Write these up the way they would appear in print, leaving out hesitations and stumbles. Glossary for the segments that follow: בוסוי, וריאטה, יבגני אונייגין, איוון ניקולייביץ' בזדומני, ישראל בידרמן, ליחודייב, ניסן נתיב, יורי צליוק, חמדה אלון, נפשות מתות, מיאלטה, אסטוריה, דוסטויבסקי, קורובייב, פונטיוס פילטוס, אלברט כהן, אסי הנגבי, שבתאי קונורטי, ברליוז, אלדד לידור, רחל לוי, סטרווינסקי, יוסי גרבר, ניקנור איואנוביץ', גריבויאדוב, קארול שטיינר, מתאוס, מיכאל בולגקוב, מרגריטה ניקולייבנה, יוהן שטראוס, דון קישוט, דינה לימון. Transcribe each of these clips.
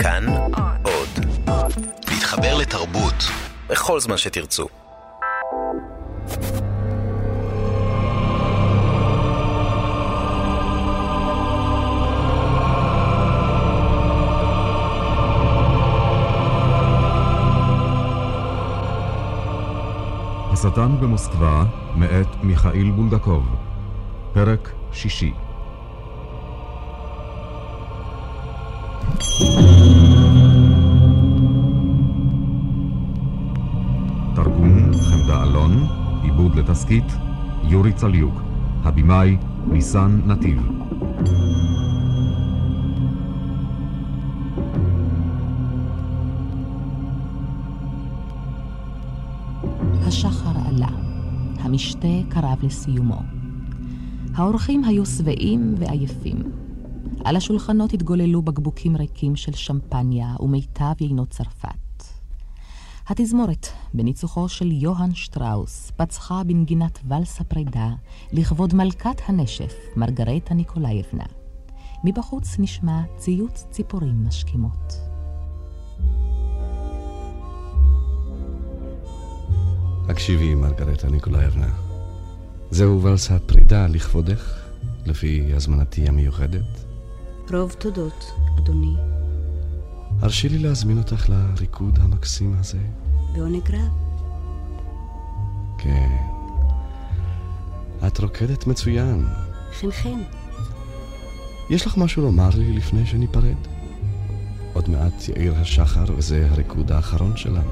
כאן עוד. להתחבר לתרבות בכל זמן שתרצו. השטן במוסקבה, מאת מיכאל בולגקוב, פרק שישי. תרגום חמדה אלון, עיבוד לתסקית יורי צליוק, הבימאי ניסן נתיב. השחר עלה, המשתה קרב לסיומו. האורחים היו שבעים ועייפים. על השולחנות התגוללו בקבוקים ריקים של שמפניה ומיטב יינות צרפת. התזמורת, בניצוחו של יוהן שטראוס, פצחה בנגינת ולס הפרידה לכבוד מלכת הנשף, מרגריטה ניקולייבנה. מבחוץ נשמע ציוץ ציפורים משכימות. הקשיבי, מרגריטה ניקולייבנה, זהו ולס הפרידה לכבודך, לפי הזמנתי המיוחדת? רוב תודות, אדוני. הרשי לי להזמין אותך לריקוד המקסים הזה. בעונג רב. כן. את רוקדת מצוין. חן. יש לך משהו לומר לי לפני שניפרד? עוד מעט יאיר השחר וזה הריקוד האחרון שלנו.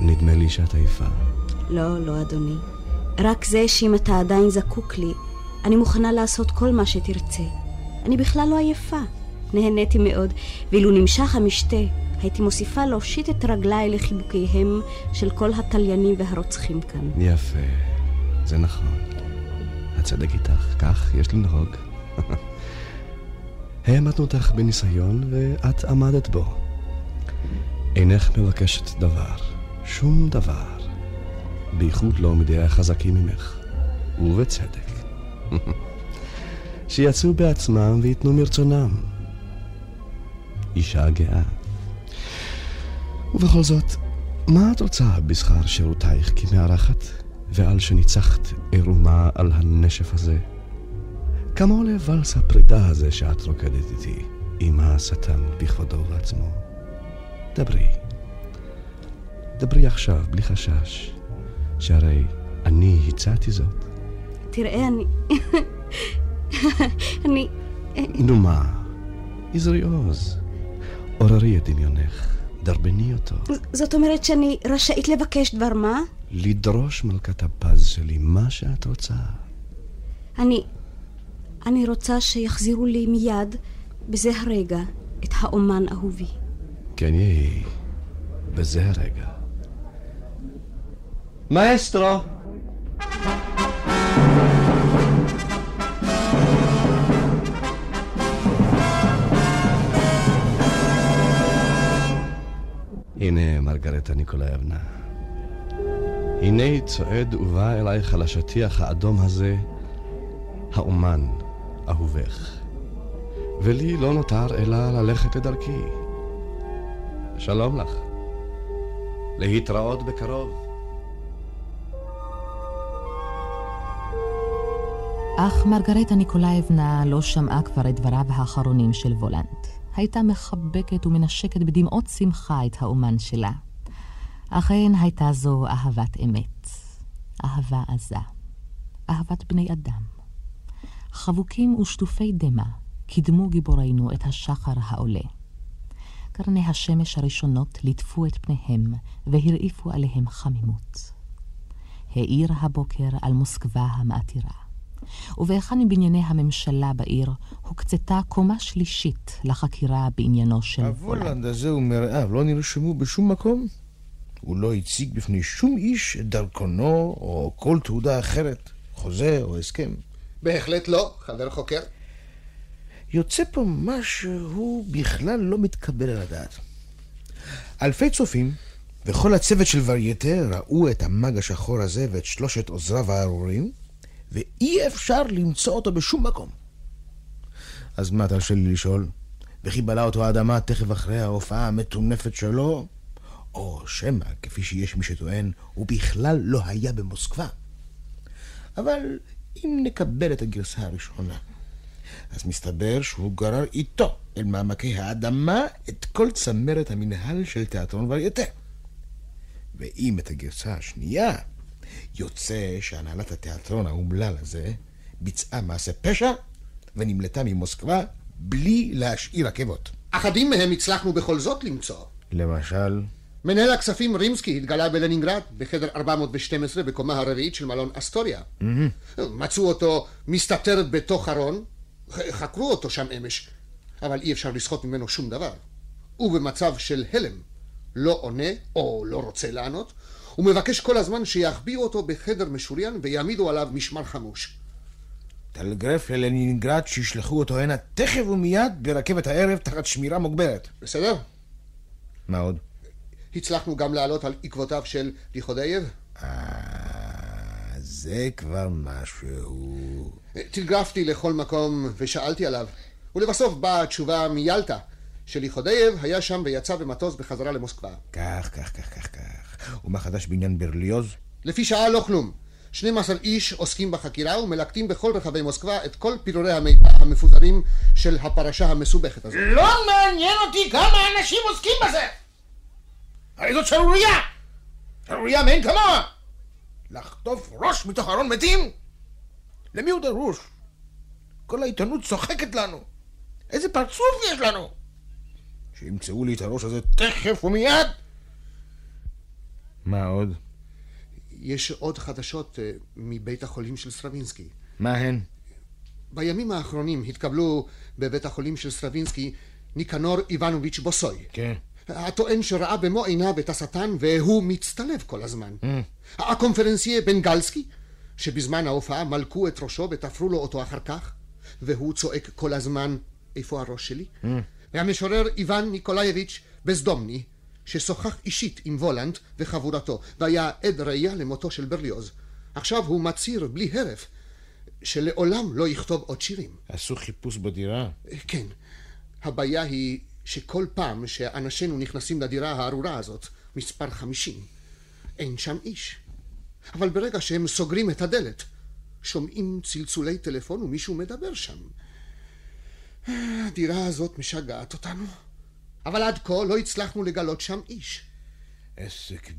נדמה לי שאת עייפה. לא, אדוני. רק זה שאם אתה עדיין זקוק לי, אני מוכנה לעשות כל מה שתרצה. אני בכלל לא עייפה. נהניתי מאוד, ואילו נמשך המשתה, הייתי מוסיפה להושיט את רגליי לחיבוקיהם של כל התליינים והרוצחים כאן. יפה, זה נכון. הצדק איתך, כך יש לנהוג. העמדנו אותך בניסיון ואת עמדת בו. אינך מבקשת דבר, שום דבר. בייחוד לא מדי החזקים ממך, ובצדק. שיצאו בעצמם ויתנו מרצונם. אישה גאה. ובכל זאת, מה את רוצה בשכר שירותייך כמארחת, ועל שניצחת עירומה על הנשף הזה? כמה עולה ולס הפרידה הזה שאת רוקדת איתי, עם השטן בכבודו ועצמו? דברי עכשיו, בלי חשש, שהרי אני הצעתי זאת. תראה, אני... נו מה? עזרי עוז. עוררי את דמיונך, דרבני אותו. זאת אומרת שאני רשאית לבקש דבר מה? לדרוש מלכת הפז שלי מה שאת רוצה. אני רוצה שיחזירו לי מיד, בזה הרגע, את האומן אהובי. כן יהי, בזה הרגע. מאסטרו! הנה מרגריטה ניקולייבנה, הנה צועד ובא אלייך על השטיח האדום הזה האומן אהובך, ולי לא נותר אלא ללכת לדרכי. שלום לך, להתראות בקרוב. אך מרגריטה ניקולייבנה לא שמעה כבר את דבריו האחרונים של וולנד. הייתה מחבקת ומנשקת בדמעות שמחה את האומן שלה. אכן הייתה זו אהבת אמת, אהבה עזה, אהבת בני אדם. חבוקים ושטופי דמה קידמו גיבורינו את השחר העולה. קרני השמש הראשונות ליטפו את פניהם והרעיפו עליהם חמימות. העיר הבוקר על מוסקבה המעתירה. ובאחד מבנייני הממשלה בעיר הוקצתה קומה שלישית לחקירה בעניינו של וולנד. הוולנד הזה ומראיו לא נרשמו בשום מקום. הוא לא הציג בפני שום איש את דרכונו או כל תעודה אחרת, חוזה או הסכם. בהחלט לא, חבר חוקר. יוצא פה משהו בכלל לא מתקבל על הדעת. אלפי צופים וכל הצוות של וריאטה ראו את המג השחור הזה ואת שלושת עוזריו הארורים, ואי אפשר למצוא אותו בשום מקום. אז מה אתה שלי לשאול? וחיבלה אותו האדמה תכף אחרי ההופעה המטונפת שלו, או שמא, כפי שיש מי שטוען, הוא בכלל לא היה במוסקבה. אבל אם נקבל את הגרסה הראשונה, אז מסתבר שהוא גרר איתו אל מעמקי האדמה את כל צמרת המנהל של תיאטרון וריאטה. ואם את הגרסה השנייה, יוצא שהנהלת התיאטרון האומלל הזה ביצעה מעשה פשע ונמלטה ממוסקבה בלי להשאיר עקבות. אחדים מהם הצלחנו בכל זאת למצוא. למשל? מנהל הכספים רימסקי התגלה בלנינגרד בחדר 412 בקומה הרביעית של מלון אסטוריה. מצאו אותו מסתתר בתוך ארון, חקרו אותו שם אמש, אבל אי אפשר לסחוט ממנו שום דבר. הוא במצב של הלם, לא עונה או לא רוצה לענות. הוא מבקש כל הזמן שיחביאו אותו בחדר משוריין ויעמידו עליו משמר חמוש. תלגרף ללנינגרד שישלחו אותו הנה תכף ומיד ברכבת הערב תחת שמירה מוגברת. בסדר? מה עוד? הצלחנו גם לעלות על עקבותיו של ליחודייב. זה כבר משהו. תלגרפתי לכל מקום ושאלתי עליו, ולבסוף באה התשובה מיאלטה, שליחודייב היה שם ויצא במטוס בחזרה למוסקבה. כך. ומה חדש בעניין ברליוז? לפי שעה לא כלום. 12 איש עוסקים בחקירה ומלקטים בכל רחבי מוסקבה את כל פירורי המידע המפוזרים של הפרשה המסובכת הזאת. לא מעניין אותי כמה אנשים עוסקים בזה! הרי זאת שרוריה! שרוריה מעין כמה! לחטוף ראש מתוך ארון מתים? למי הוא דרוש? כל העיתונות צוחקת לנו. איזה פרצוף יש לנו! שימצאו לי את הראש הזה תכף ומיד! מה עוד? יש עוד חדשות מבית החולים של סטרווינסקי. מה הן? בימים האחרונים התקבלו בבית החולים של סטרווינסקי ניקנור איואנוביץ' בוסוי. כן. הטוען שראה במו עיניו את השטן והוא מצטלב כל הזמן. הקונפרנסייה בנגלסקי, שבזמן ההופעה מלכו את ראשו ותפרו לו אותו אחר כך, והוא צועק כל הזמן, איפה הראש שלי? והמשורר איוון ניקולייביץ' בזדומני, ששוחח אישית עם וולנד וחבורתו, והיה עד ראייה למותו של ברליוז. עכשיו הוא מצהיר בלי הרף, שלעולם לא יכתוב עוד שירים. עשו חיפוש בדירה? כן. הבעיה היא שכל פעם שאנשינו נכנסים לדירה הארורה הזאת, מספר 50, אין שם איש. אבל ברגע שהם סוגרים את הדלת, שומעים צלצולי טלפון ומישהו מדבר שם. הדירה הזאת משגעת אותנו, אבל עד כה לא הצלחנו לגלות שם איש. עסק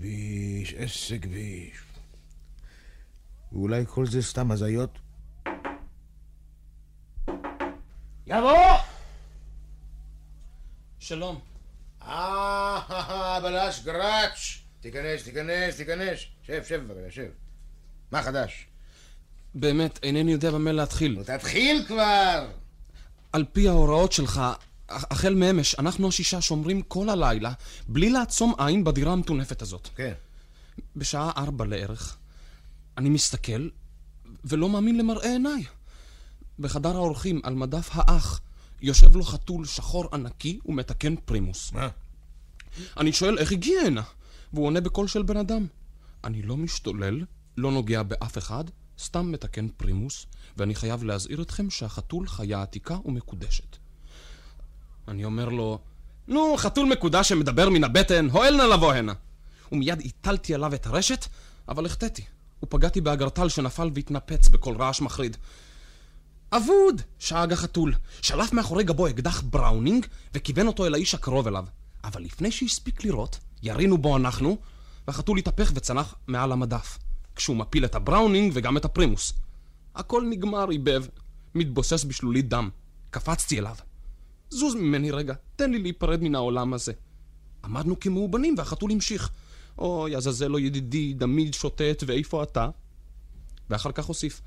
ביש. ואולי כל זה סתם הזיות? יבוא! שלום. בלש גראץ'. תיכנס. שב בבקשה, שב. מה חדש? באמת, אינני יודע במה להתחיל. לא תתחיל כבר! על פי ההוראות שלך, החל מאמש, אנחנו השישה שומרים כל הלילה, בלי לעצום עין בדירה המטונפת הזאת. כן. בשעה 4 לערך, אני מסתכל, ולא מאמין למראה עיניי. בחדר האורחים, על מדף האח, יושב לו חתול שחור ענקי ומתקן פרימוס. מה? אני שואל איך הגיע הנה, והוא עונה בקול של בן אדם. אני לא משתולל, לא נוגע באף אחד, סתם מתקן פרימוס, ואני חייב להזהיר אתכם שהחתול חיה עתיקה ומקודשת. אני אומר לו, נו, חתול מקודש שמדבר מן הבטן, הואל נא לבוא הנה. ומיד איטלתי עליו את הרשת, אבל החטאתי. ופגעתי באגרטל שנפל והתנפץ בכל רעש מחריד. אבוד! שאג החתול. שלף מאחורי גבו אקדח בראונינג וכיוון אותו אל האיש הקרוב אליו. אבל לפני שהספיק לראות, ירינו בו אנחנו, והחתול התהפך וצנח מעל המדף. כשהוא מפיל את הבראונינג וגם את הפרימוס. הכל נגמר, איבב, מתבוסס בשלולית דם. קפצתי אליו. זוז ממני רגע, תן לי להיפרד מן העולם הזה. עמדנו כמאובנים והחתול המשיך. אוי, עזאזלו ידידי, דמיד שוטט ואיפה אתה? ואחר כך הוסיף.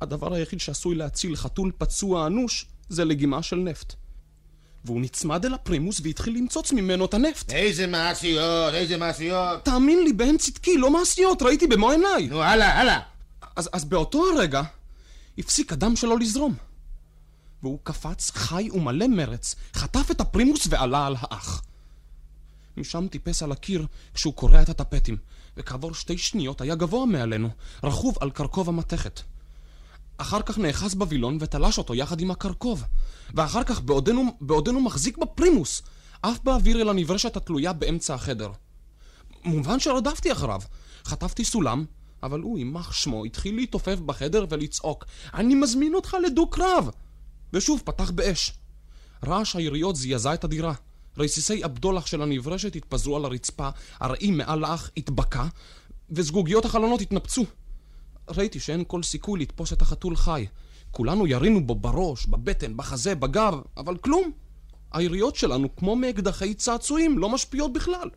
הדבר היחיד שעשוי להציל חתול פצוע אנוש זה לגימה של נפט. והוא נצמד אל הפרימוס והתחיל למצוץ ממנו את הנפט. איזה מעשיות. תאמין לי, בהן צדקי, לא מעשיות, ראיתי במו עיניי. נו, הלאה. אז באותו הרגע הפסיק הדם שלו לזרום. והוא קפץ חי ומלא מרץ, חטף את הפרימוס ועלה על האח. משם טיפס על הקיר כשהוא קורע את הטפטים, וכעבור 2 שניות היה גבוה מעלינו, רכוב על קרקוב המתכת. אחר כך נאחז בבילון ותלש אותו יחד עם הקרקוב, ואחר כך בעודנו מחזיק בפרימוס, אף באוויר אל הנברשת התלויה באמצע החדר. מובן שרדפתי אחריו, חטפתי סולם, אבל הוא, אימח שמו, התחיל להתעופף בחדר ולצעוק, אני מזמין אותך לדו-קרב! ושוב פתח באש. רעש היריות זייזה את הדירה. רסיסי אבדולח של הנברשת התפזרו על הרצפה, הרעים מעל האח התבקע, וזגוגיות החלונות התנפצו. ראיתי שאין כל סיכוי לתפוס את החתול חי. כולנו ירינו בו בראש, בבטן, בחזה, בגב, אבל כלום. העיריות שלנו, כמו מאקדחי צעצועים, לא משפיעות בכלל.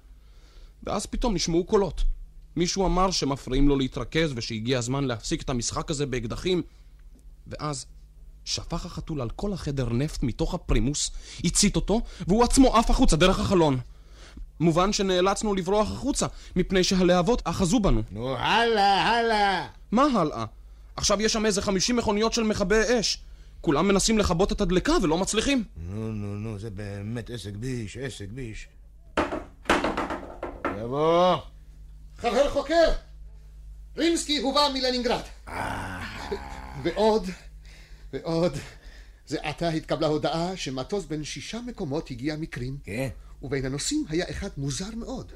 ואז פתאום נשמעו קולות. מישהו אמר שמפריעים לו להתרכז ושהגיע הזמן להפסיק את המשחק הזה באקדחים. ואז שפך החתול על כל החדר נפט מתוך הפרימוס, הציט אותו, והוא עצמו עף החוצה דרך החלון. מובן שנאלצנו לברוח החוצה, מפני שהלהבות אחזו בנו. נו, הלאה, הלאה. מה הלאה? עכשיו יש שם איזה 50 מכוניות של מכבי אש. כולם מנסים לחבות את הדלקה ולא מצליחים. נו, נו, נו, זה באמת עסק ביש, עסק ביש. יבוא. חבר חוקר, רימסקי הובא מלנינגרד. ועוד, זה עתה התקבלה הודעה שמטוס בין 6 מקומות הגיע מקרים. כן. ובין הנוסעים היה אחד מוזר מאוד.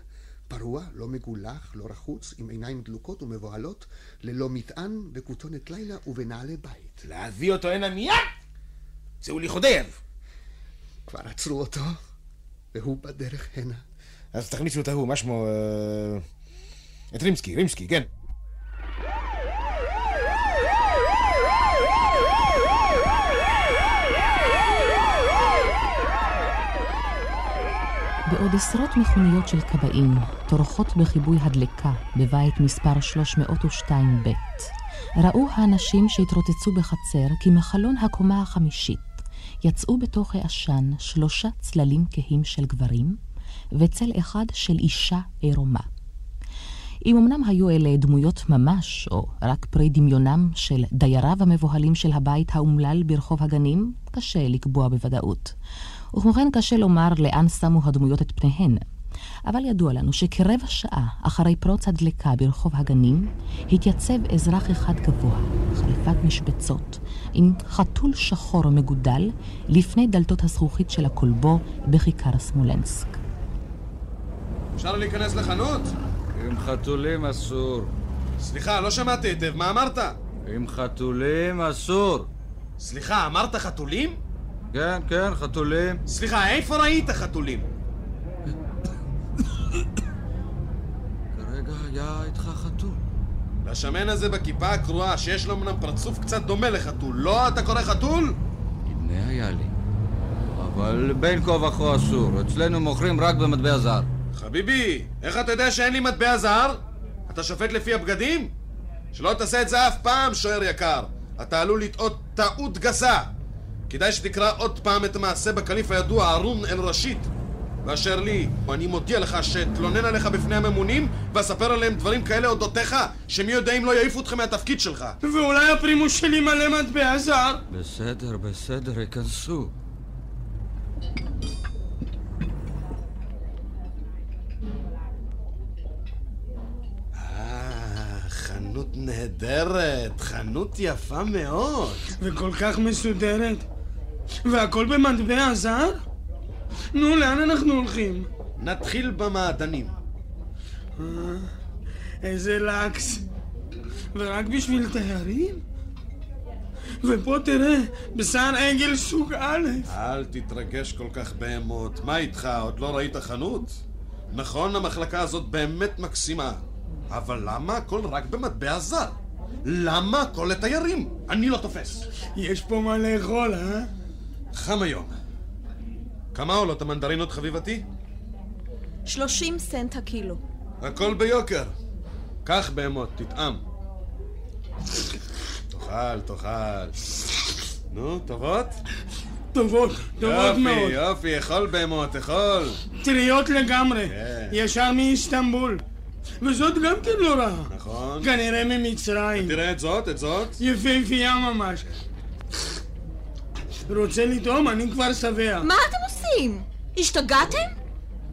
פרוע, לא מגולח, לא רחוץ, עם עיניים דלוקות ומבוהלות, ללא מטען, בכותונת לילה ובנעלי בית. להביא אותו הנה מיד! זהו ליחודייב. כבר עצרו אותו, והוא בדרך הנה. אז תכניסו אותה הוא, מה שמו... את רימסקי, רימסקי, כן. בעוד עשרות מכוניות של קבעים טורחות בחיבוי הדלקה בבית מספר 302 בית. ראו האנשים שהתרוצצו בחצר כי מחלון הקומה החמישית יצאו בתוך העשן 3 צללים כהים של גברים וצל אחד של אישה עירומה. אם אמנם היו אלה דמויות ממש או רק פרי דמיונם של דייריו המבוהלים של הבית האומלל ברחוב הגנים, קשה לקבוע בוודאות. וכמו כן קשה לומר לאן שמו הדמויות את פניהן. אבל ידוע לנו שכרבע שעה אחרי פרוץ הדלקה ברחוב הגנים, התייצב אזרח אחד גבוה, חליפת משבצות, עם חתול שחור מגודל לפני דלתות הזכוכית של הקולבו בכיכר סמולנסק. אפשר להיכנס לחנות? עם חתולים אסור. סליחה, לא שמעתי היטב, מה אמרת? עם חתולים אסור. סליחה, אמרת חתולים? כן, כן, חתולים. סליחה, איפה ראית חתולים? כרגע היה איתך חתול. לשמן הזה בכיפה הקרועה שיש לו מנם פרצוף קצת דומה לחתול. לא, אתה קורא חתול? נדמה היה לי. אבל בין כה וכה אסור. אצלנו מוכרים רק במטבע זר. חביבי, איך אתה יודע שאין לי מטבע זר? אתה שופט לפי הבגדים? שלא תעשה את זה אף פעם, שוער יקר. אתה עלול לטעות טעות גסה. כדאי שתקרא עוד פעם את המעשה בקליף הידוע, ארון אל ראשית. ואשר לי, אני מודיע לך שתלונן עליך בפני הממונים ואספר עליהם דברים כאלה אודותיך שמי יודע אם לא יעיפו אותך מהתפקיד שלך. ואולי הפרימוס שלי מלא מטבע זר. בסדר, בסדר, יכנסו. חנות נהדרת, חנות יפה מאוד. וכל כך מסודרת. והכל במטבע זר? נו, לאן אנחנו הולכים? נתחיל במעדנים. איזה לקס. ורק בשביל תיירים? ופה תראה, בשר עגל סוג א'. אל תתרגש כל כך בהמות. מה איתך? עוד לא ראית חנות? נכון, המחלקה הזאת באמת מקסימה. אבל למה הכל רק במטבע זר? למה הכל לתיירים? אני לא תופס. יש פה מה לאכול, אה? חם היום. כמה עולות המנדרינות חביבתי? 30 סנט הקילו. הכל ביוקר. קח בהמות, תטעם. תאכל, תאכל. נו, טובות? טובות, טובות מאוד. יופי, יופי, אכול בהמות, אכול. טריות לגמרי. ישר מאיסטנבול. וזאת גם כן לא רעה. נכון. כנראה ממצרים. תראה את זאת, את זאת. יפהפייה ממש. רוצה לטעום, אני כבר שבע. מה אתם עושים? השתגעתם?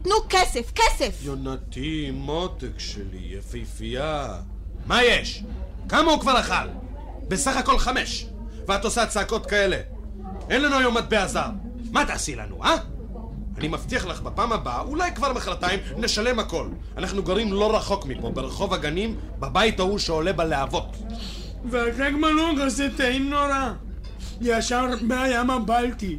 תנו כסף, כסף. יונתי, מותק שלי, יפהפייה. מה יש? כמה הוא כבר אכל? בסך הכל 5, ואת עושה צעקות כאלה. אין לנו היום מטבע זר. מה תעשי לנו, אה? אני מבטיח לך בפעם הבאה, אולי כבר מחרתיים, נשלם הכל. אנחנו גרים לא רחוק מפה, ברחוב הגנים, בבית ההוא שעולה בלהבות. והקרקמלון עושה טעים נורא. ישר מהים הבלתי.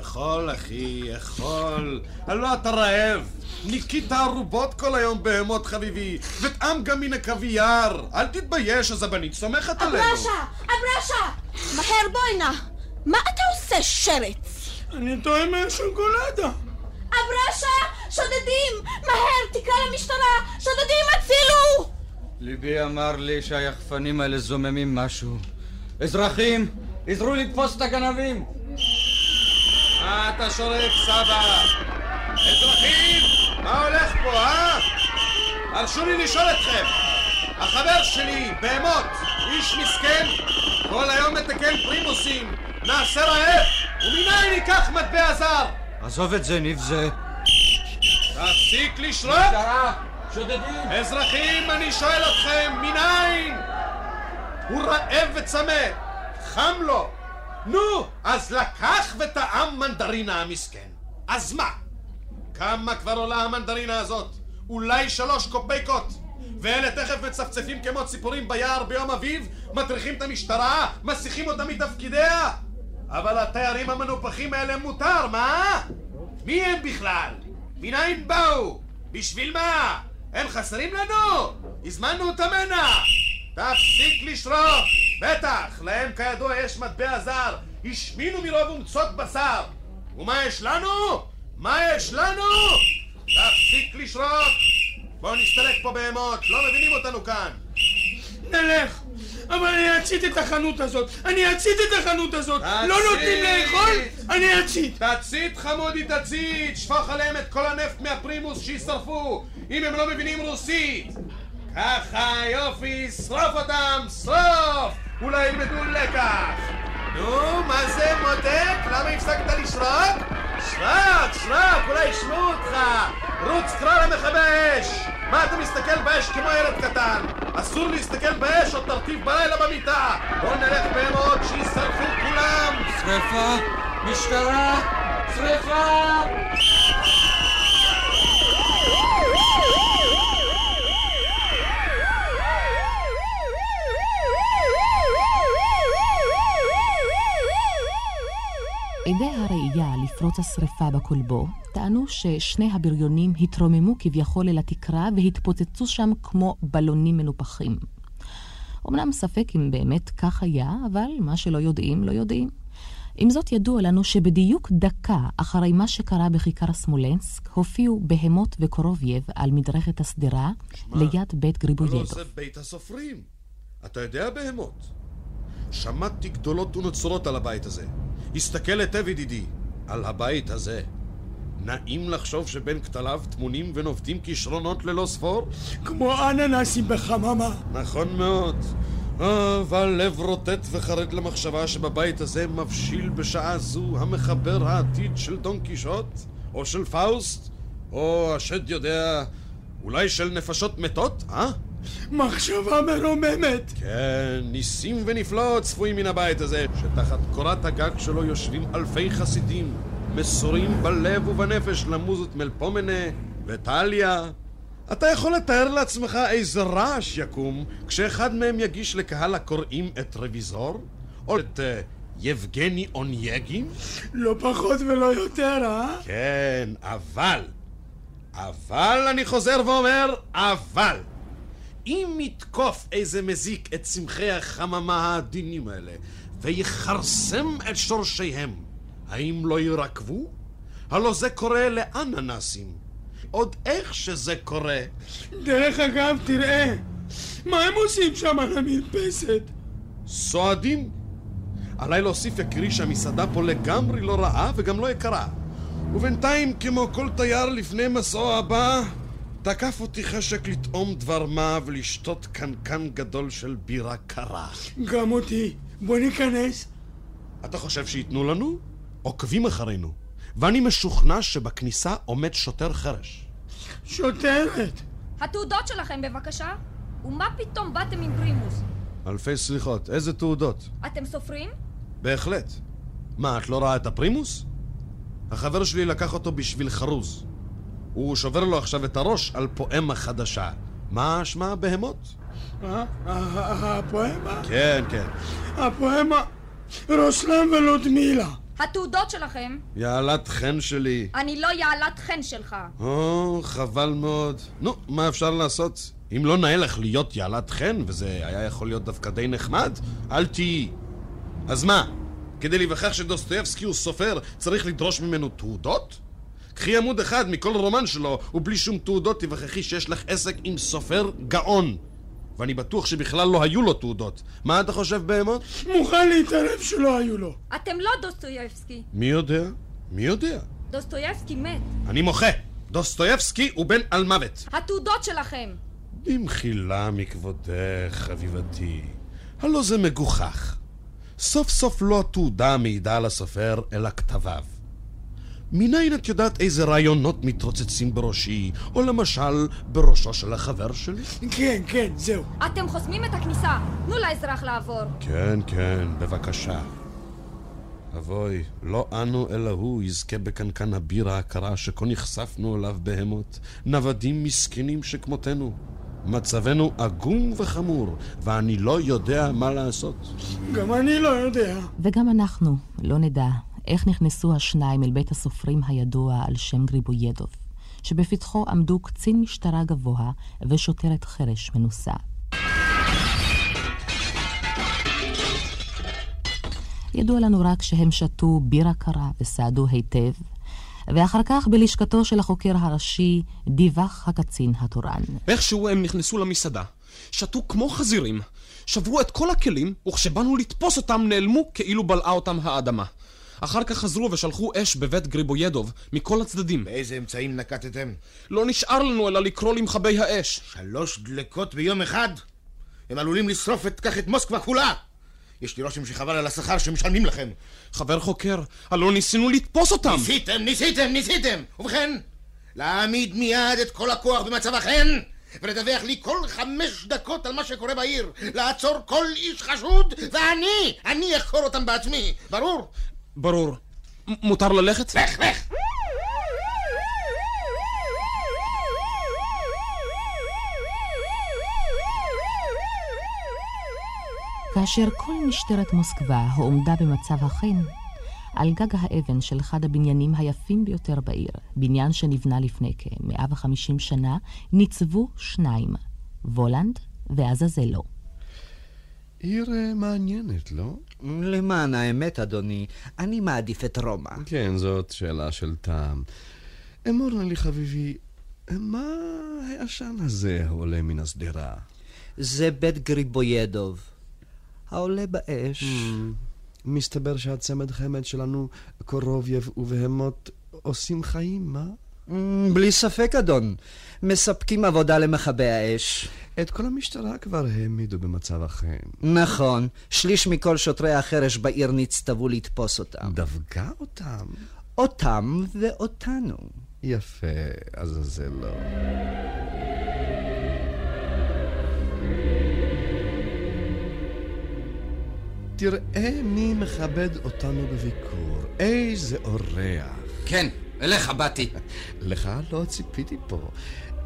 אכול, אחי, אכול. הלא אתה רעב. ניקית ערובות כל היום בהמות חביבי, וטעם גם מן הקוויאר. אל תתבייש, הזבנית סומכת עלינו. אברשה! מהר בואי נא. מה אתה עושה, שרץ? אני טועה מהשוקולדה. אברשה! שודדים! מהר, תקרא למשטרה! שודדים, הצילו! ליבי אמר לי שהיחפנים האלה זוממים משהו. אזרחים, עזרו לתפוס את הגנבים! מה אתה שורף, סבא? אזרחים! מה הולך פה, אה? הרשו לי לשאול אתכם. החבר שלי, בהמות, איש מסכן, כל היום מתקן פרימוסים, נעשה רעב, ומניין ניקח מטבע זר? עזוב את זה, נבזה. תפסיק לשלוט? משטרה, שודדים. אזרחים, אני שואל אתכם, מניין? הוא רעב וצמא, חם לו. נו, אז לקח וטעם מנדרינה המסכן. אז מה? כמה כבר עולה המנדרינה הזאת? אולי 3 קופיקות. ואלה תכף מצפצפים כמו ציפורים ביער ביום אביב, מטריחים את המשטרה, מסיכים אותה מתפקידיה. אבל התיירים המנופחים האלה מותר, מה? מי הם בכלל? מניין באו? בשביל מה? הם חסרים לנו? הזמנו אותם הנה. תפסיק לשרוף. בטח, להם כידוע יש מטבע זר. השמינו מרוב ומצות בשר. ומה יש לנו? מה יש לנו? תפסיק לשרוק! בואו נסתלק פה בהמות, לא מבינים אותנו כאן. נלך! אבל אני אצית את החנות הזאת! תצית. לא נותנים לאכול, אני אצית! תצית חמודי, תצית! שפוך עליהם את כל הנפט מהפרימוס שישרפו, אם הם לא מבינים רוסית! ככה, יופי, שרוף אותם, שרוף! אולי ילמדו לקח! נו, מה זה מותק? למה הפסקת לשרוק? שרק, אולי ישמעו אותך! רוץ, קרא למכבי האש! מה אתה מסתכל באש כמו ילד קטן? אסור להסתכל באש או תרטיב בלילה במיטה! בוא נלך בהמות שישרפו כולם! שריפה! משטרה! שריפה! עדי הראייה לפרוץ השריפה בקולבו טענו ששני הבריונים התרוממו כביכול אל התקרה והתפוצצו שם כמו בלונים מנופחים. אמנם ספק אם באמת כך היה, אבל מה שלא יודעים לא יודעים. עם זאת ידוע לנו שבדיוק דקה אחרי מה שקרה בכיכר סמולנסק הופיעו בהמות וקורובייב על מדרכת הסדרה ליד בית גריבויאדוב. לא זה בית הסופרים, אתה יודע בהמות. שמעתי גדולות ונצורות על הבית הזה. הסתכל היטב ידידי, על הבית הזה. נעים לחשוב שבין כתליו תמונים ונובטים כישרונות ללא ספור? כמו אננסים בחממה. נכון מאוד. אבל לב רוטט וחרד למחשבה שבבית הזה מבשיל בשעה זו המחבר העתיד של דון קישוט, או של פאוסט, או השד יודע, אולי של נפשות מתות, אה? מחשבה מרוממת. כן, ניסים ונפלאות צפויים מן הבית הזה, שתחת קורת הגג שלו יושבים אלפי חסידים מסורים בלב ובנפש למוזות מלפומנה וטליה. אתה יכול לתאר לעצמך איזה רעש יקום כשאחד מהם יגיש לקהל הקוראים את רוויזור או את יבגני אונייגין? לא פחות ולא יותר, אה? כן, אבל אני חוזר ואומר אבל אם יתקוף איזה מזיק את צמחי החממה העדינים האלה ויחרסם את שורשיהם, האם לא ירקבו? הלא זה קורה לאננסים, עוד איך שזה קורה. דרך אגב, תראה מה הם עושים שם על המרפסת. סועדים. עליי להוסיף יקרי שהמסעדה פה לגמרי לא רעה וגם לא יקרה, ובינתיים כמו כל תייר לפני מסעו הבא תקף אותי חשק לטעום דבר מה ולשתות קנקן גדול של בירה קרה. גם אותי, בוא ניכנס. אתה חושב שיתנו לנו? עוקבים אחרינו, ואני משוכנע שבכניסה עומד שוטר חרש. שוטרת! התעודות שלכם בבקשה? ומה פתאום באתם עם פרימוס? אלפי סליחות. איזה תעודות? אתם סופרים? בהחלט. מה, את לא ראה את הפרימוס? החבר שלי לקח אותו בשביל חרוז. הוא שובר לו עכשיו את הראש על פואמה חדשה. מה שמה בהמות? הפואמה? כן, כן. הפואמה רוסלן ולודמילה. התעודות שלכם? יעלת חן שלי. אני לא יעלת חן שלך. או, חבל מאוד. נו, מה אפשר לעשות? אם לא נהיה לך להיות יעלת חן, וזה היה יכול להיות דווקא די נחמד, אל תהיי. אז מה? כדי להיווכח שדוסטויבסקי הוא סופר, צריך לדרוש ממנו תעודות? קחי עמוד אחד מכל רומן שלו, ובלי שום תעודות תיווכחי שיש לך עסק עם סופר גאון. ואני בטוח שבכלל לא היו לו תעודות. מה אתה חושב בהמות? מוכן להתערב שלא היו לו. אתם לא דוסטויבסקי. מי יודע? מי יודע? דוסטויבסקי מת. אני מוחה. דוסטויבסקי הוא בן על מוות. התעודות שלכם. במחילה מכבודך, חביבתי. הלא זה מגוחך. סוף סוף לא התעודה מעידה על הספר, אלא כתביו. מניין את יודעת איזה רעיונות מתרוצצים בראשי, או למשל בראשו של החבר שלי? כן, כן, זהו. אתם חוסמים את הכניסה, תנו לאזרח לעבור. כן, כן, בבקשה. אבוי, לא אנו אלא הוא יזכה בקנקן הבירה הקרה שכה נחשפנו אליו בהמות, נוודים מסכנים שכמותנו. מצבנו עגום וחמור, ואני לא יודע מה לעשות. גם אני לא יודע. וגם אנחנו לא נדע איך נכנסו השניים אל בית הסופרים הידוע על שם גריבויאדוב, שבפתחו עמדו קצין משטרה גבוה ושוטרת חרש מנוסה. ידוע לנו רק שהם שתו בירה קרה וסעדו היטב, ואחר כך בלשכתו של החוקר הראשי דיווח הקצין התורן. איכשהו הם נכנסו למסעדה, שתו כמו חזירים, שברו את כל הכלים, וכשבאנו לתפוס אותם נעלמו כאילו בלעה אותם האדמה. אחר כך חזרו ושלחו אש בבית גריבויאדוב מכל הצדדים. באיזה אמצעים נקטתם? לא נשאר לנו אלא לקרוא למחבי האש. 3 דלקות ביום אחד? הם עלולים לשרוף את כך את מוסקבה כולה. יש לי רושם שחבל על השכר שמשלמים לכם. חבר חוקר, הלא ניסינו לתפוס אותם. ניסיתם. ובכן, להעמיד מיד את כל הכוח במצבכם, ולדווח לי כל 5 דקות על מה שקורה בעיר. לעצור כל איש חשוד, ואני אחקור אותם בעצמי. ברור? ברור. מותר ללכת? לך. כאשר כל משטרת מוסקבה העומדה במצב החן, על גג האבן של אחד הבניינים היפים ביותר בעיר, בניין שנבנה לפני כ-150 שנה, ניצבו 2, וולנד ועזאזלו. עיר מעניינת, לא? למען האמת, אדוני, אני מעדיף את רומא. כן, זאת שאלה של טעם. אמור לי, חביבי, מה העשן הזה עולה מן הסדרה? זה בית גריבויאדוב. העולה באש. מסתבר שהצמד חמד שלנו, קורוביב ובהמות, עושים חיים, מה? בלי ספק, אדון. מספקים עבודה למחבי האש. את כל המשטרה כבר העמידו במצב החן. נכון. 1/3 מכל שוטרי החרש בעיר נצטוו לתפוס אותם. דווקא אותם? אותם ואותנו. יפה, אז זה לא. תראה מי מכבד אותנו בביקור. איזה אורח. כן, אליך באתי. לך לא ציפיתי פה.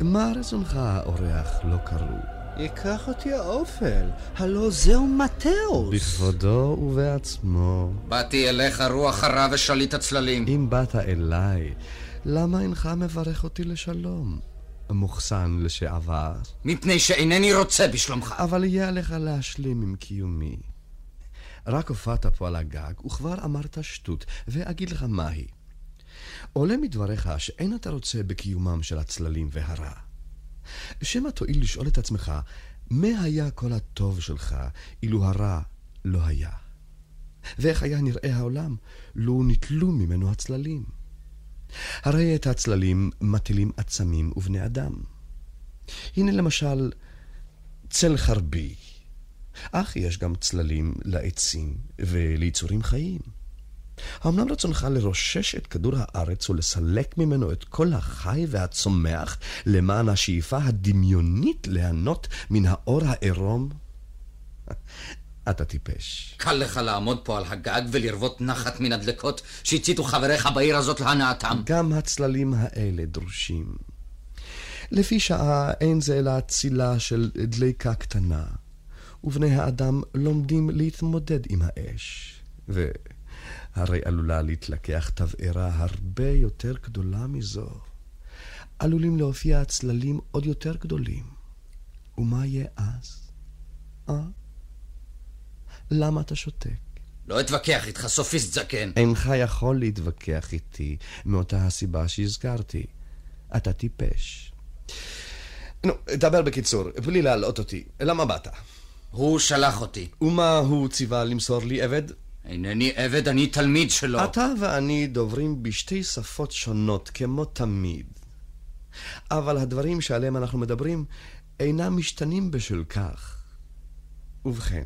מה רצונך, אורח לא קרוב? ייקח אותי האופל. הלא זהו מתאוס. בכבודו ובעצמו. באתי אליך רוח הרע ושליט הצללים. אם באת אליי, למה אינך מברך אותי לשלום? מוכסן לשעבר. מפני שאינני רוצה בשלומך. אבל יהיה עליך להשלים עם קיומי. רק הופעת פה על הגג, וכבר אמרת שטות, ואגיד לך מהי. עולה מדבריך שאין אתה רוצה בקיומם של הצללים והרע. שמה תועיל לשאול את עצמך, מה היה כל הטוב שלך, אילו הרע לא היה? ואיך היה נראה העולם, לו נטלו ממנו הצללים? הרי את הצללים מטילים עצמים ובני אדם. הנה למשל, צל חרבי. אך יש גם צללים לעצים וליצורים חיים. האמנם רצונך לרושש את כדור הארץ ולסלק ממנו את כל החי והצומח למען השאיפה הדמיונית להנות מן האור העירום? אתה טיפש. קל לך לעמוד פה על הגג ולרבות נחת מן הדלקות שהציתו חבריך בעיר הזאת להנאתם. גם הצללים האלה דרושים. לפי שעה אין זה אלא הצילה של דליקה קטנה, ובני האדם לומדים להתמודד עם האש, והרי עלולה להתלקח תבערה הרבה יותר גדולה מזו. עלולים להופיע הצללים עוד יותר גדולים. ומה יהיה אז? למה אתה שותק? לא אתווכח איתך, סופיסט זקן. אינך יכול להתווכח איתי מאותה הסיבה שהזכרתי. אתה טיפש. נו, דבר בקיצור, בלי להלאות אותי. למה באת? הוא שלח אותי. ומה הוא ציווה למסור לי, עבד? אינני עבד, אני תלמיד שלו. אתה ואני דוברים בשתי שפות שונות, כמו תמיד. אבל הדברים שעליהם אנחנו מדברים אינם משתנים בשל כך. ובכן,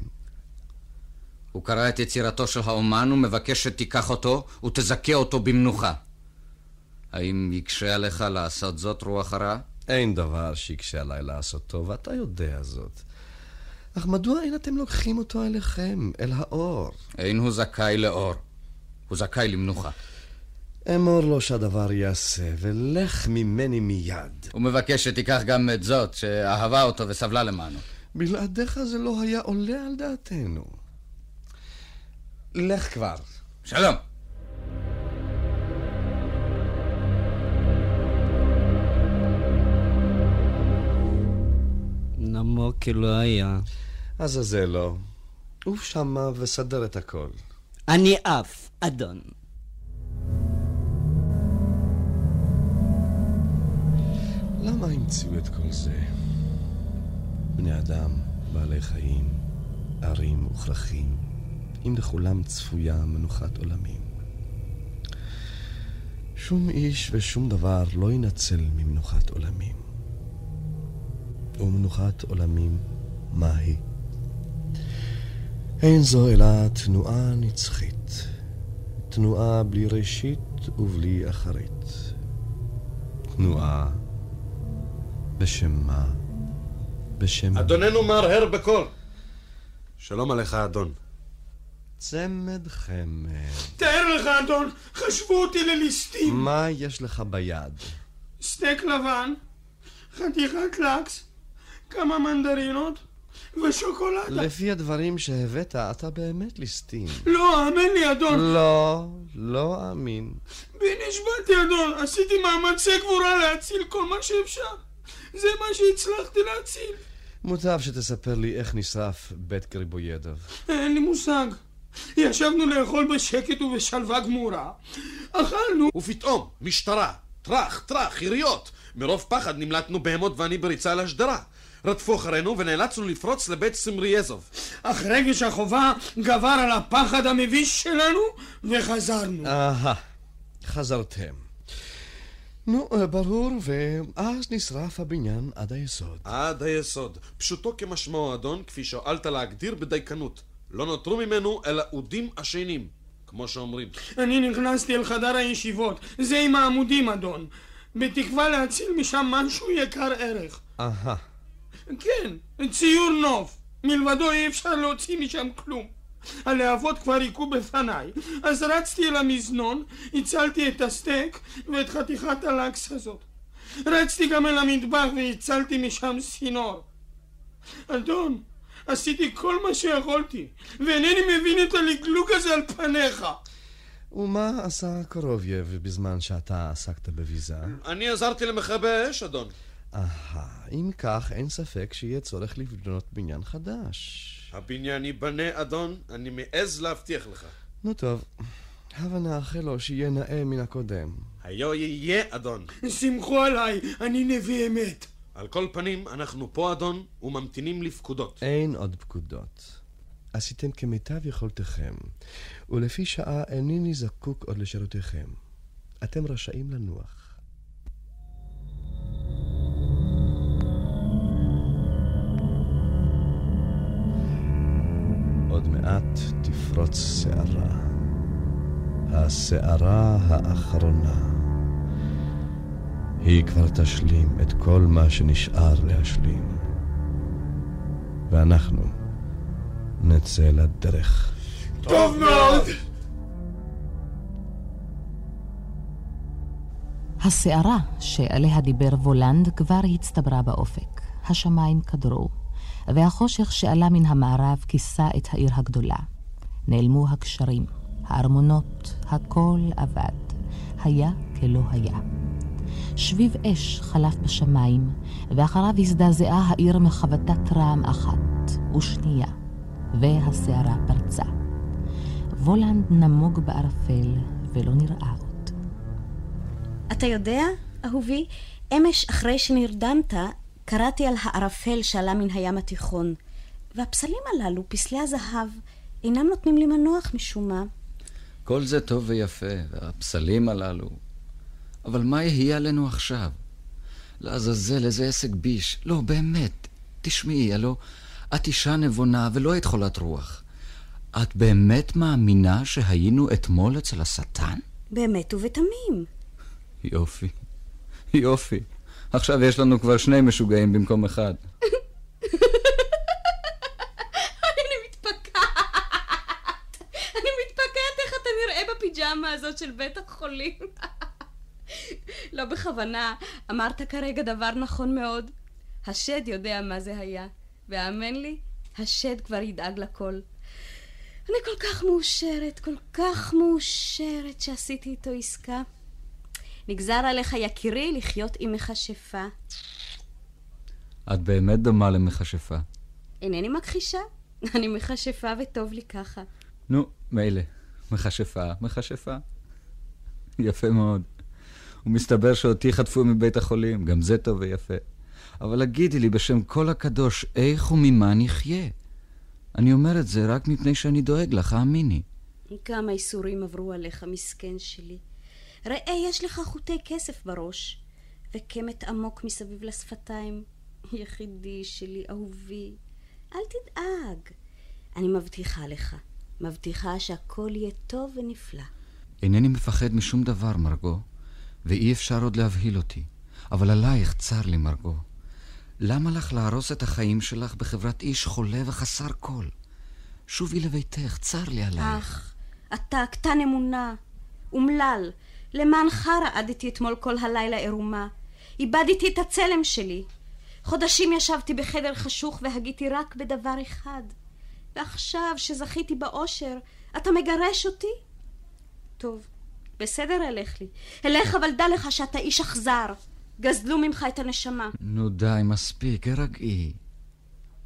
הוא קרא את יצירתו של האומן ומבקש שתיקח אותו ותזכה אותו במנוחה. האם יקשה עליך לעשות זאת, רוח הרע? אין דבר שיקשה עליי לעשותו, ואתה יודע זאת. אך מדוע אין אתם לוקחים אותו אליכם, אל האור? אין הוא זכאי לאור, הוא זכאי למנוחה. אמור לו שהדבר יעשה, ולך ממני מיד. הוא מבקש שתיקח גם את זאת, שאהבה אותו וסבלה למענו. בלעדיך זה לא היה עולה על דעתנו. לך כבר. שלום. נמוק לא היה. עזאזלו, הוא שמה וסדר את הכל. אני אף, אדון. למה המציאו את כל זה? בני אדם, בעלי חיים, ערים וכרכים, אם לכולם צפויה מנוחת עולמים. שום איש ושום דבר לא ינצל ממנוחת עולמים. ומנוחת עולמים, מה היא? אין זו אלא תנועה נצחית, תנועה בלי ראשית ובלי אחרית, תנועה בשם מה? בשם... אדוננו מרהר בקול. שלום עליך, אדון. צמד חמד. תאר לך, אדון, חשבו אותי לליסטים. מה יש לך ביד? סטייק לבן, חתיכת לקס, כמה מנדרינות ושוקולד. לפי הדברים שהבאת, אתה באמת ליסטים. לא, אמן לי, אדון. לא, לא אמין. בי נשבעתי, אדון, עשיתי מאמצי גבורה להציל כל מה שאפשר. זה מה שהצלחתי להציל. מוטב שתספר לי איך נשרף בית גריבויאדוב. אין לי מושג. ישבנו לאכול בשקט ובשלווה גמורה. אכלנו... ופתאום, משטרה, טרח, יריות. מרוב פחד נמלטנו בהמות ואני בריצה על השדרה. רדפו אחרינו ונאלצנו לפרוץ לבית סמריאזוב. אך רגש החובה גבר על הפחד המביש שלנו וחזרנו. חזרתם. נו, ברור, ואז נשרף הבניין עד היסוד. עד היסוד. פשוטו כמשמעו, אדון, כפי שאלת להגדיר בדייקנות. לא נותרו ממנו אלא עודים עשנים, כמו שאומרים. אני נכנסתי אל חדר הישיבות. זה עם העמודים, אדון. בתקווה להציל משם משהו יקר ערך. כן, ציור נוף. מלבדו אי אפשר להוציא משם כלום. הלהבות כבר עיקו בפניי, אז רצתי אל המזנון, הצלתי את הסטייק ואת חתיכת הלקס הזאת. רצתי גם אל המטבח והצלתי משם סינור. אדון, עשיתי כל מה שיכולתי, ואינני מבין את הלגלוג הזה על פניך. ומה עשה קורובייב בזמן שאתה עסקת בוויזה? אני עזרתי למכבי האש, אדון. אם כך, אין ספק שיהיה צורך לבנות בניין חדש. הבניין ייבנה, אדון, אני מעז להבטיח לך. נו טוב, הבה נאחל לו שיהיה נאה מן הקודם. היו יהיה, אדון. שמחו עליי, אני נביא אמת. על כל פנים, אנחנו פה, אדון, וממתינים לפקודות. אין עוד פקודות. עשיתם כמיטב יכולתכם, ולפי שעה איני זקוק עוד לשירותיכם. אתם רשאים לנוח. עוד מעט תפרוץ שערה, השערה האחרונה. היא כבר תשלים את כל מה שנשאר להשלים, ואנחנו נצא לדרך. טוב מאוד! הסערה שעליה דיבר וולנד כבר הצטברה באופק. השמיים קדרו, והחושך שעלה מן המערב כיסה את העיר הגדולה. נעלמו הקשרים, הארמונות, הכל עבד. היה כלא היה. שביב אש חלף בשמיים, ואחריו הזדעזעה העיר מחבטת רעם אחת ושנייה, והסערה פרצה. וולנד נמוג בערפל ולא נראה עוד. אתה יודע, אהובי, אמש אחרי שנרדמת, קראתי על הערפל שעלה מן הים התיכון, והפסלים הללו, פסלי הזהב, אינם נותנים לי מנוח משום מה. כל זה טוב ויפה, והפסלים הללו. אבל מה יהיה עלינו עכשיו? לעזאזל, איזה עסק ביש. לא, באמת, תשמעי, הלא, את אישה נבונה ולא את חולת רוח. את באמת מאמינה שהיינו אתמול אצל השטן? באמת ובתמים. יופי, יופי. עכשיו יש לנו כבר שני משוגעים במקום אחד. אני מתפקעת איך אתה נראה בפיג'מה הזאת של בית החולים. לא בכוונה, אמרת כרגע דבר נכון מאוד. השד יודע מה זה היה, והאמן לי, השד כבר ידאג לכל. אני כל כך מאושרת, כל כך מאושרת שעשיתי איתו עסקה. נגזר עליך יקירי לחיות עם מכשפה. את באמת דומה למכשפה. אינני מכחישה, אני מכשפה וטוב לי ככה. נו, מילא, מכשפה. יפה מאוד. ומסתבר שאותי חטפו מבית החולים, גם זה טוב ויפה. אבל הגידי לי בשם כל הקדוש, איך וממה נחיה? אני אומר את זה רק מפני שאני דואג לך, אמיני. כמה איסורים עברו עליך, מסכן שלי. ראה, יש לך חוטי כסף בראש, וקמת עמוק מסביב לשפתיים. יחידי שלי, אהובי, אל תדאג. אני מבטיחה לך, מבטיחה שהכל יהיה טוב ונפלא. אינני מפחד משום דבר, מרגו, ואי אפשר עוד להבהיל אותי. אבל עלייך צר לי, מרגו. למה לך להרוס את החיים שלך בחברת איש חולה וחסר כל? שובי לביתך, צר לי עלייך. אך, אתה קטן אמונה, אומלל. למענך רעדתי אתמול כל הלילה עירומה. איבדתי את הצלם שלי. חודשים ישבתי בחדר חשוך והגיתי רק בדבר אחד. ועכשיו שזכיתי באושר, אתה מגרש אותי? טוב, בסדר, אלך לי. אלך, אבל דע לך שאתה איש אכזר. גזלו ממך את הנשמה. נו די, מספיק, הרגעי.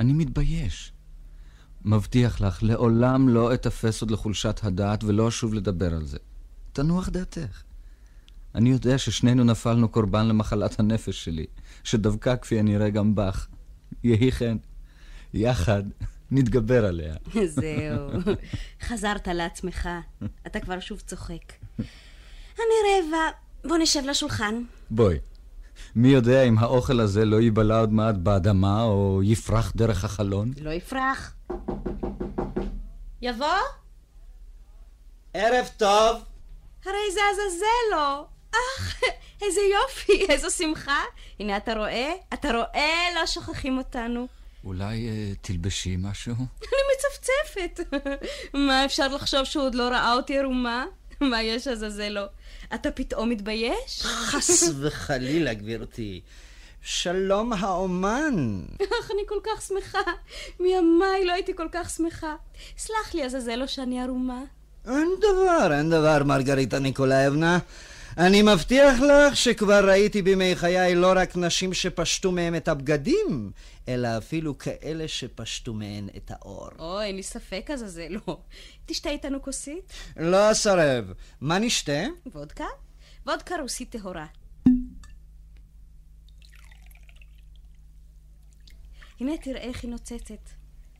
אני מתבייש. מבטיח לך, לעולם לא אתפס עוד לחולשת הדעת ולא אשוב לדבר על זה. תנוח דעתך. אני יודע ששנינו נפלנו קורבן למחלת הנפש שלי, שדווקא כפי הנראה גם בך. יהי כן, יחד נתגבר עליה. זהו, חזרת לעצמך. אתה כבר שוב צוחק. אני רעבה, בוא נשב לשולחן. בואי, מי יודע אם האוכל הזה לא ייבלה עוד מעט באדמה או יפרח דרך החלון? לא יפרח. יבוא? ערב טוב. הרי זה עזאזלו. אך, איזה יופי, איזו שמחה. הנה, אתה רואה? אתה רואה? לא שוכחים אותנו. אולי תלבשי משהו? אני מצפצפת. מה אפשר לחשוב שהוא עוד לא ראה אותי ערומה? מה יש עזאזלו? אתה פתאום מתבייש? חס וחלילה, גברתי. שלום האומן. אך, אני כל כך שמחה. מימיי לא הייתי כל כך שמחה. סלח לי עזאזלו שאני ערומה. אין דבר, מרגריטה ניקולייבנה. אני מבטיח לך שכבר ראיתי בימי חיי לא רק נשים שפשטו מהם את הבגדים, אלא אפילו כאלה שפשטו מהן את האור. אוי, אין לי ספק אז זה לא. תשתה איתנו כוסית? לא אסרב. מה נשתה? וודקה? וודקה רוסית טהורה. הנה תראה איך היא נוצצת.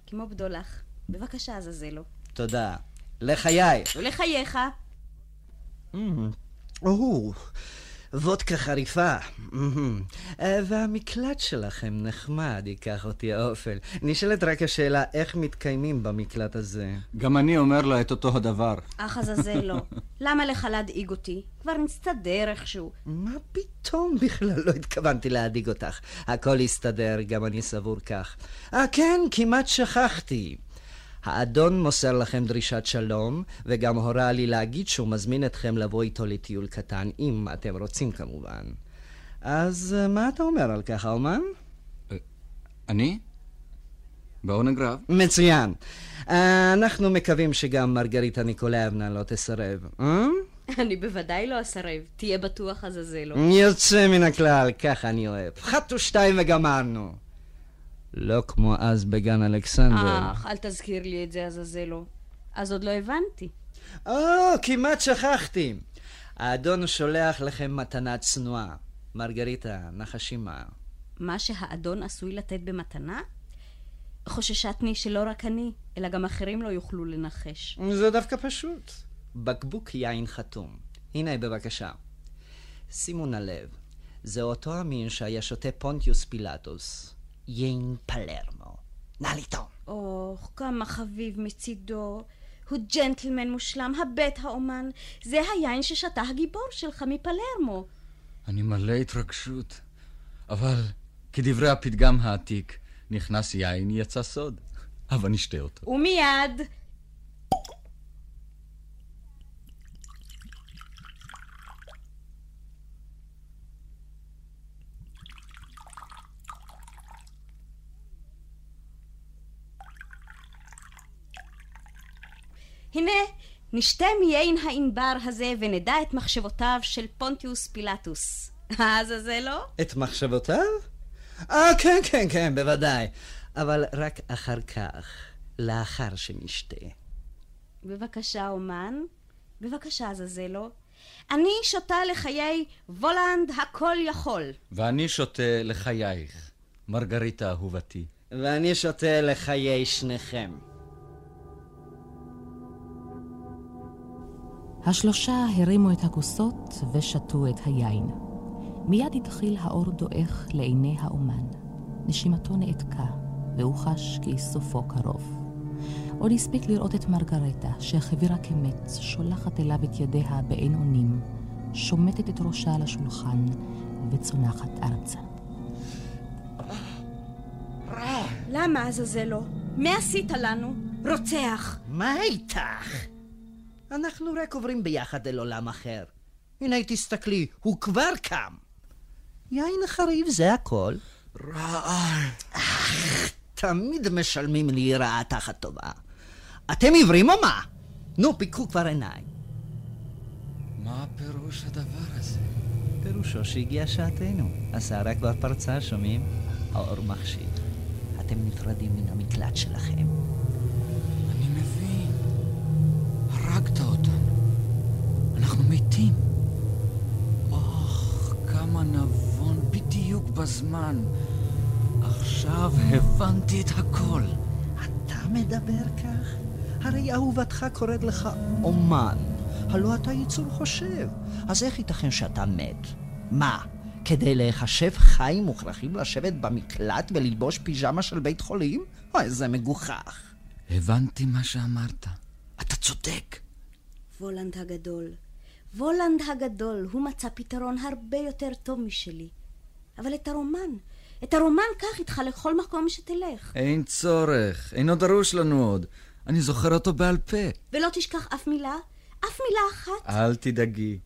כמו בדולח. בבקשה אז זה לא. תודה. לחיי. ולחייך. וודקה חריפה. והמקלט שלכם נחמד, ייקח אותי האופל. נשאלת רק השאלה איך מתקיימים במקלט הזה. גם אני אומר לה את אותו הדבר. אך עזאזלו, למה לך להדאיג אותי? כבר נסתדר איכשהו. מה פתאום? בכלל לא התכוונתי להדאיג אותך. הכל יסתדר, גם אני סבור כך. כן, כמעט שכחתי. האדון מוסר לכם דרישת שלום, וגם הורה לי להגיד שהוא מזמין אתכם לבוא איתו לטיול קטן, אם אתם רוצים כמובן. אז מה אתה אומר על כך, האומן? אני? בעונג רב. מצוין. אנחנו מקווים שגם מרגריטה ניקולייבנה לא תסרב. אני בוודאי לא אסרב, תהיה בטוח עזאזלו. יוצא מן הכלל, ככה אני אוהב. 1 ו-2 וגמרנו. לא כמו אז בגן אלכסנדר. אל תזכיר לי את זה עזאזלו. אז עוד לא הבנתי. כמעט שכחתי. האדון שולח לכם מתנה צנועה. מרגריטה, נחשימה. מה שהאדון עשוי לתת במתנה? חוששתני שלא רק אני, אלא גם אחרים לא יוכלו לנחש. זה דווקא פשוט. בקבוק יין חתום. הנה, בבקשה. שימו נלב, זה אותו המין שהיה שותה פונטיוס פילטוס. יין פלרמו. נא לטעום. אוח, כמה חביב מצידו. הוא ג'נטלמן מושלם, הבית האומן. זה היין ששתה הגיבור שלך מפלרמו. אני מלא התרגשות. אבל כדברי הפתגם העתיק, נכנס יין, יצא סוד. אבל נשתה אותו. ומיד. הנה, נשתה מיין הענבר הזה ונדע את מחשבותיו של פונטיוס פילטוס. אז זה לא? את מחשבותיו? כן, כן, כן, בוודאי. אבל רק אחר כך, לאחר שנשתה. בבקשה, אומן. בבקשה, עזאזלו. אני שותה לחיי וולנד הכל יכול. ואני שותה לחייך, מרגריטה אהובתי. ואני שותה לחיי שניכם. השלושה הרימו את הכוסות ושתו את היין. מיד התחיל האור דועך לעיני האומן. נשימתו נעתקה, והוא חש כי סופו קרוב. עוד הספיק לראות את מרגריטה, שהחבירה כמץ, שולחת אליו את ידיה בעין אונים, שומטת את ראשה על השולחן וצונחת ארצה. למה עזאזלו? מה עשית לנו? רוצח! מה איתך? אנחנו רק עוברים ביחד אל עולם אחר. הנה תסתכלי, הוא כבר קם. יין חריף, זה הכל. רעה. תמיד משלמים לי רעה תחת טובה. אתם עיוורים או מה? נו, פיקחו כבר עיניי. מה פירוש הדבר הזה? פירושו שהגיע שעתנו. הסערה כבר פרצה, שומעים? האור מחשיך. אתם נפרדים מן המקלט שלכם. אני מבין. הרגת אותנו. אנחנו מתים. כמה נבון בדיוק בזמן. עכשיו הבנתי את הכל. אתה מדבר כך? הרי אהובתך קוראת לך אומן. הלא אתה יצור חושב. אז איך ייתכן שאתה מת? מה? כדי להיחשב חיים מוכרחים לשבת במקלט וללבוש פיג'מה של בית חולים? אוי, זה מגוחך. הבנתי מה שאמרת. אתה צודק. וולנד הגדול. וולנד הגדול, הוא מצא פתרון הרבה יותר טוב משלי. אבל את הרומן כך איתך לכל מקום שתלך. אין צורך, אינו דרוש לנו עוד. אני זוכר אותו בעל פה. ולא תשכח אף מילה? אף מילה אחת? אל תדאגי.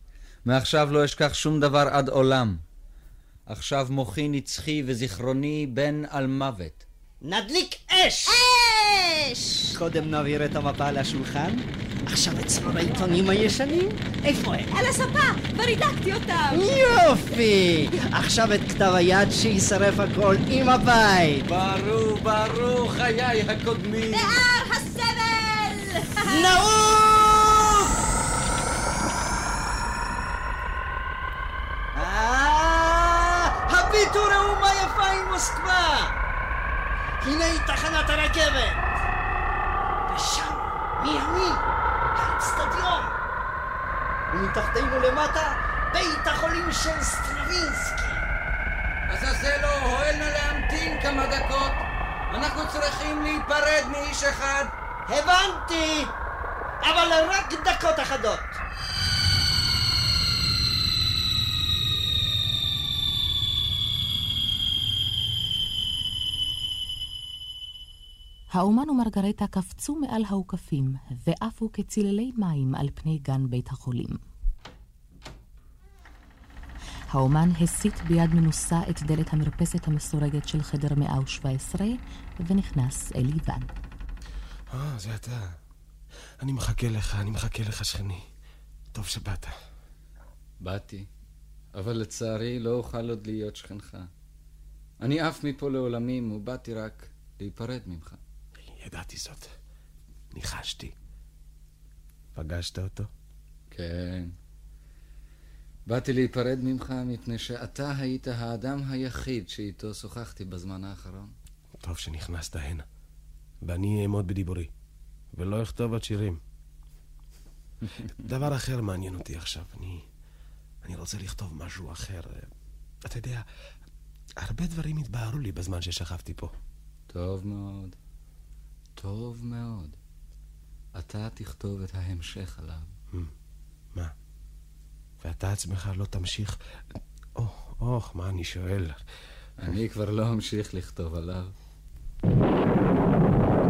מעכשיו לא אשכח שום דבר עד עולם. עכשיו מוחי נצחי וזיכרוני בן על מוות. נדליק אש! אש! קודם נעביר את המפה על השולחן. עכשיו אצלו בעיתונים הישנים? איפה הם? על הספה, כבר הדלקתי אותם. יופי! עכשיו את כתב היד שישרף הכל עם הבית. ברוך חיי הקודמים. נער הסבל! נעור! הביטו ראו מה יפה עם מוסקבה! הנה היא תחנת הרכבת. ושם, מימי! סטדיון, ומתחתנו למטה בית החולים של סטרווינסקי. עזאזלו, הואל נא להמתין כמה דקות, אנחנו צריכים להיפרד מאיש אחד. הבנתי, אבל רק דקות אחדות. האומן ומרגריטה קפצו מעל העוקפים ועפו כצללי מים על פני גן בית החולים. האומן הסיט ביד מנוסה את דלת המרפסת המסורגת של חדר 117 ונכנס אל איוון. זה אתה. אני מחכה לך שכני. טוב שבאת. באתי, אבל לצערי לא אוכל עוד להיות שכנך. אני אף מפה לעולמים ובאתי רק להיפרד ממך. ידעתי זאת. ניחשתי. פגשת אותו? כן. באתי להיפרד ממך מפני שאתה היית האדם היחיד שאיתו שוחחתי בזמן האחרון. טוב שנכנסת הנה. ואני אעמוד בדיבורי. ולא אכתוב עוד שירים. דבר אחר מעניין אותי עכשיו. אני רוצה לכתוב משהו אחר. אתה יודע, הרבה דברים התבהרו לי בזמן ששכבתי פה. טוב מאוד. אתה תכתוב את ההמשך עליו. מה? ואתה עצמך לא תמשיך? מה אני שואל? אני כבר לא אמשיך לכתוב עליו. אתה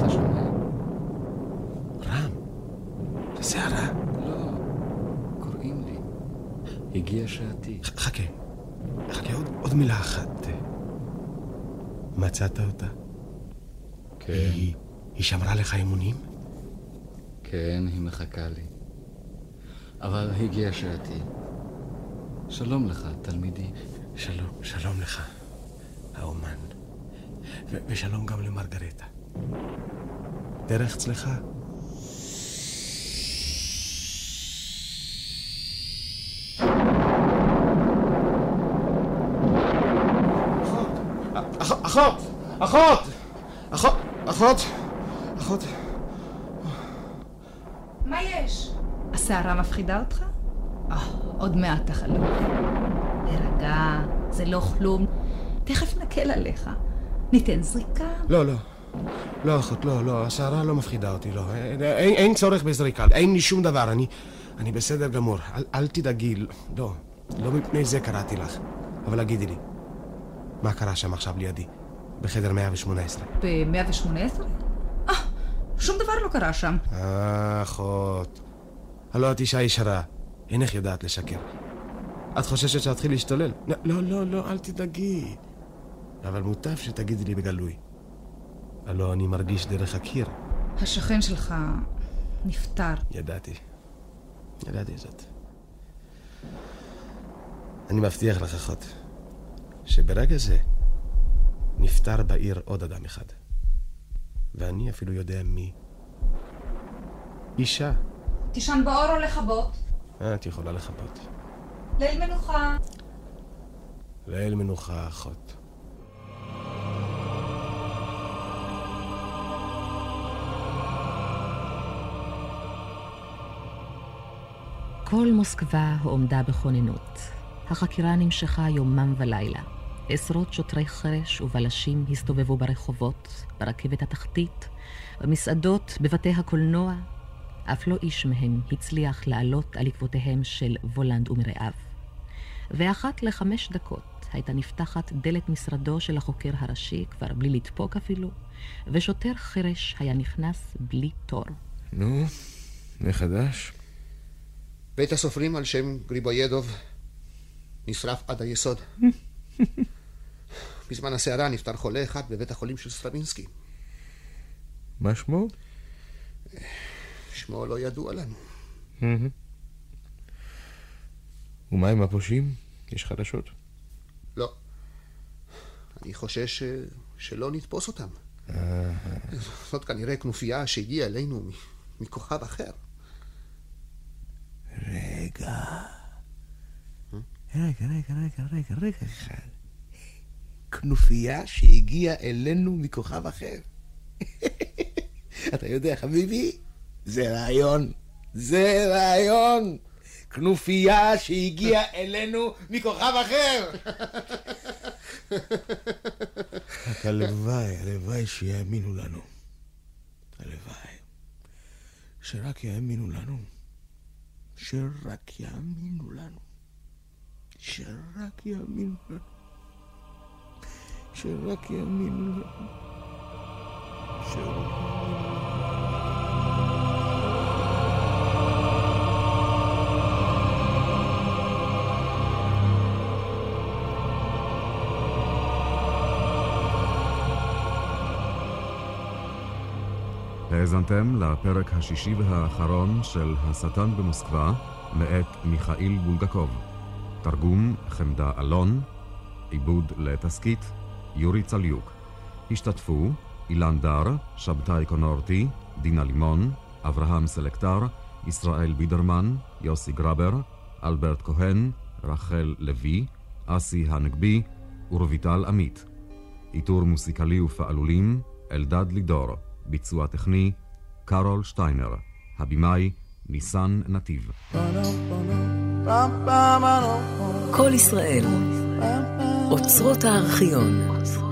שומע? רם, זה שערה. לא, קוראים לי. הגיע שעתי. חכה עוד מילה אחת. מצאת אותה? כן. היא שמרה לך אמונים? כן, היא מחכה לי. אבל הגיע שעתי. שלום לך, תלמידי. שלום לך, האומן. ושלום גם למרגריטה. דרך צלחה. אחות. מה יש? השערה מפחידה אותך? עוד מעט תחלוף. תרגע, זה לא כלום. תכף נקל עליך. ניתן זריקה. לא, אחות, לא. השערה לא מפחידה אותי, לא. אין צורך בזריקה. אין לי שום דבר. אני בסדר גמור. אל תדאגי. לא מפני זה קראתי לך. אבל הגידי לי. מה קרה שם עכשיו לידי? בחדר 118. ב-118? שום דבר לא קרה שם. אחות. הלא, את אישה ישרה. אינך יודעת לשקר. את חוששת שאתחיל להשתולל? לא, אל תדאגי. אבל מוטב שתגידי לי בגלוי. הלא, אני מרגיש דרך הקיר. השכן שלך נפטר. ידעתי זאת. אני מבטיח לך, אחות, שברגע זה נפטר בעיר עוד אדם אחד. ואני אפילו יודע מי. אישה. תישן באור או לחבות? את יכולה לחבות. ליל מנוחה, אחות. כל מוסקבה עומדה בכוננות. החקירה נמשכה יומם ולילה. עשרות שוטרי חרש ובלשים הסתובבו ברחובות, ברכבת התחתית, במסעדות, בבתי הקולנוע. אף לא איש מהם הצליח לעלות על עקבותיהם של וולנד ומרעיו. ואחת ל5 דקות הייתה נפתחת דלת משרדו של החוקר הראשי, כבר בלי לדפוק אפילו, ושוטר חרש היה נכנס בלי תור. נו, מחדש. בית הסופרים על שם גריבויאדוב נשרף עד היסוד. בזמן הסערה נפטר חולה אחד בבית החולים של סטרווינסקי. מה שמו? שמו לא ידוע לנו. ומה עם הפושעים? יש חדשות? לא. אני חושש שלא נתפוס אותם. זאת כנראה כנופיה שהגיעה אלינו מכוכב אחר. רגע. כנופיה שהגיעה אלינו מכוכב אחר. אתה יודע, חביבי, זה רעיון. כנופיה שהגיעה אלינו מכוכב אחר. הלוואי שיאמינו לנו. שרק יאמינו לנו. שהוא. האזנתם לפרק השישי והאחרון של השטן במוסקבה מאת מיכאל בולגקוב. תרגום חמדה אלון, עיבוד לתסקית יורי צליוק. השתתפו אילן דר, שבתאי קונורטי, דינה לימון, אברהם סלקטר, ישראל בידרמן, יוסי גרבר, אלברט כהן, רחל לוי, אסי הנגבי ורויטל עמית. איתור מוסיקלי ופעלולים אלדד לידור. ביצוע טכני קארול שטיינר, הבימאי ניסן נתיב. כל ישראל, אוצרות הארכיון.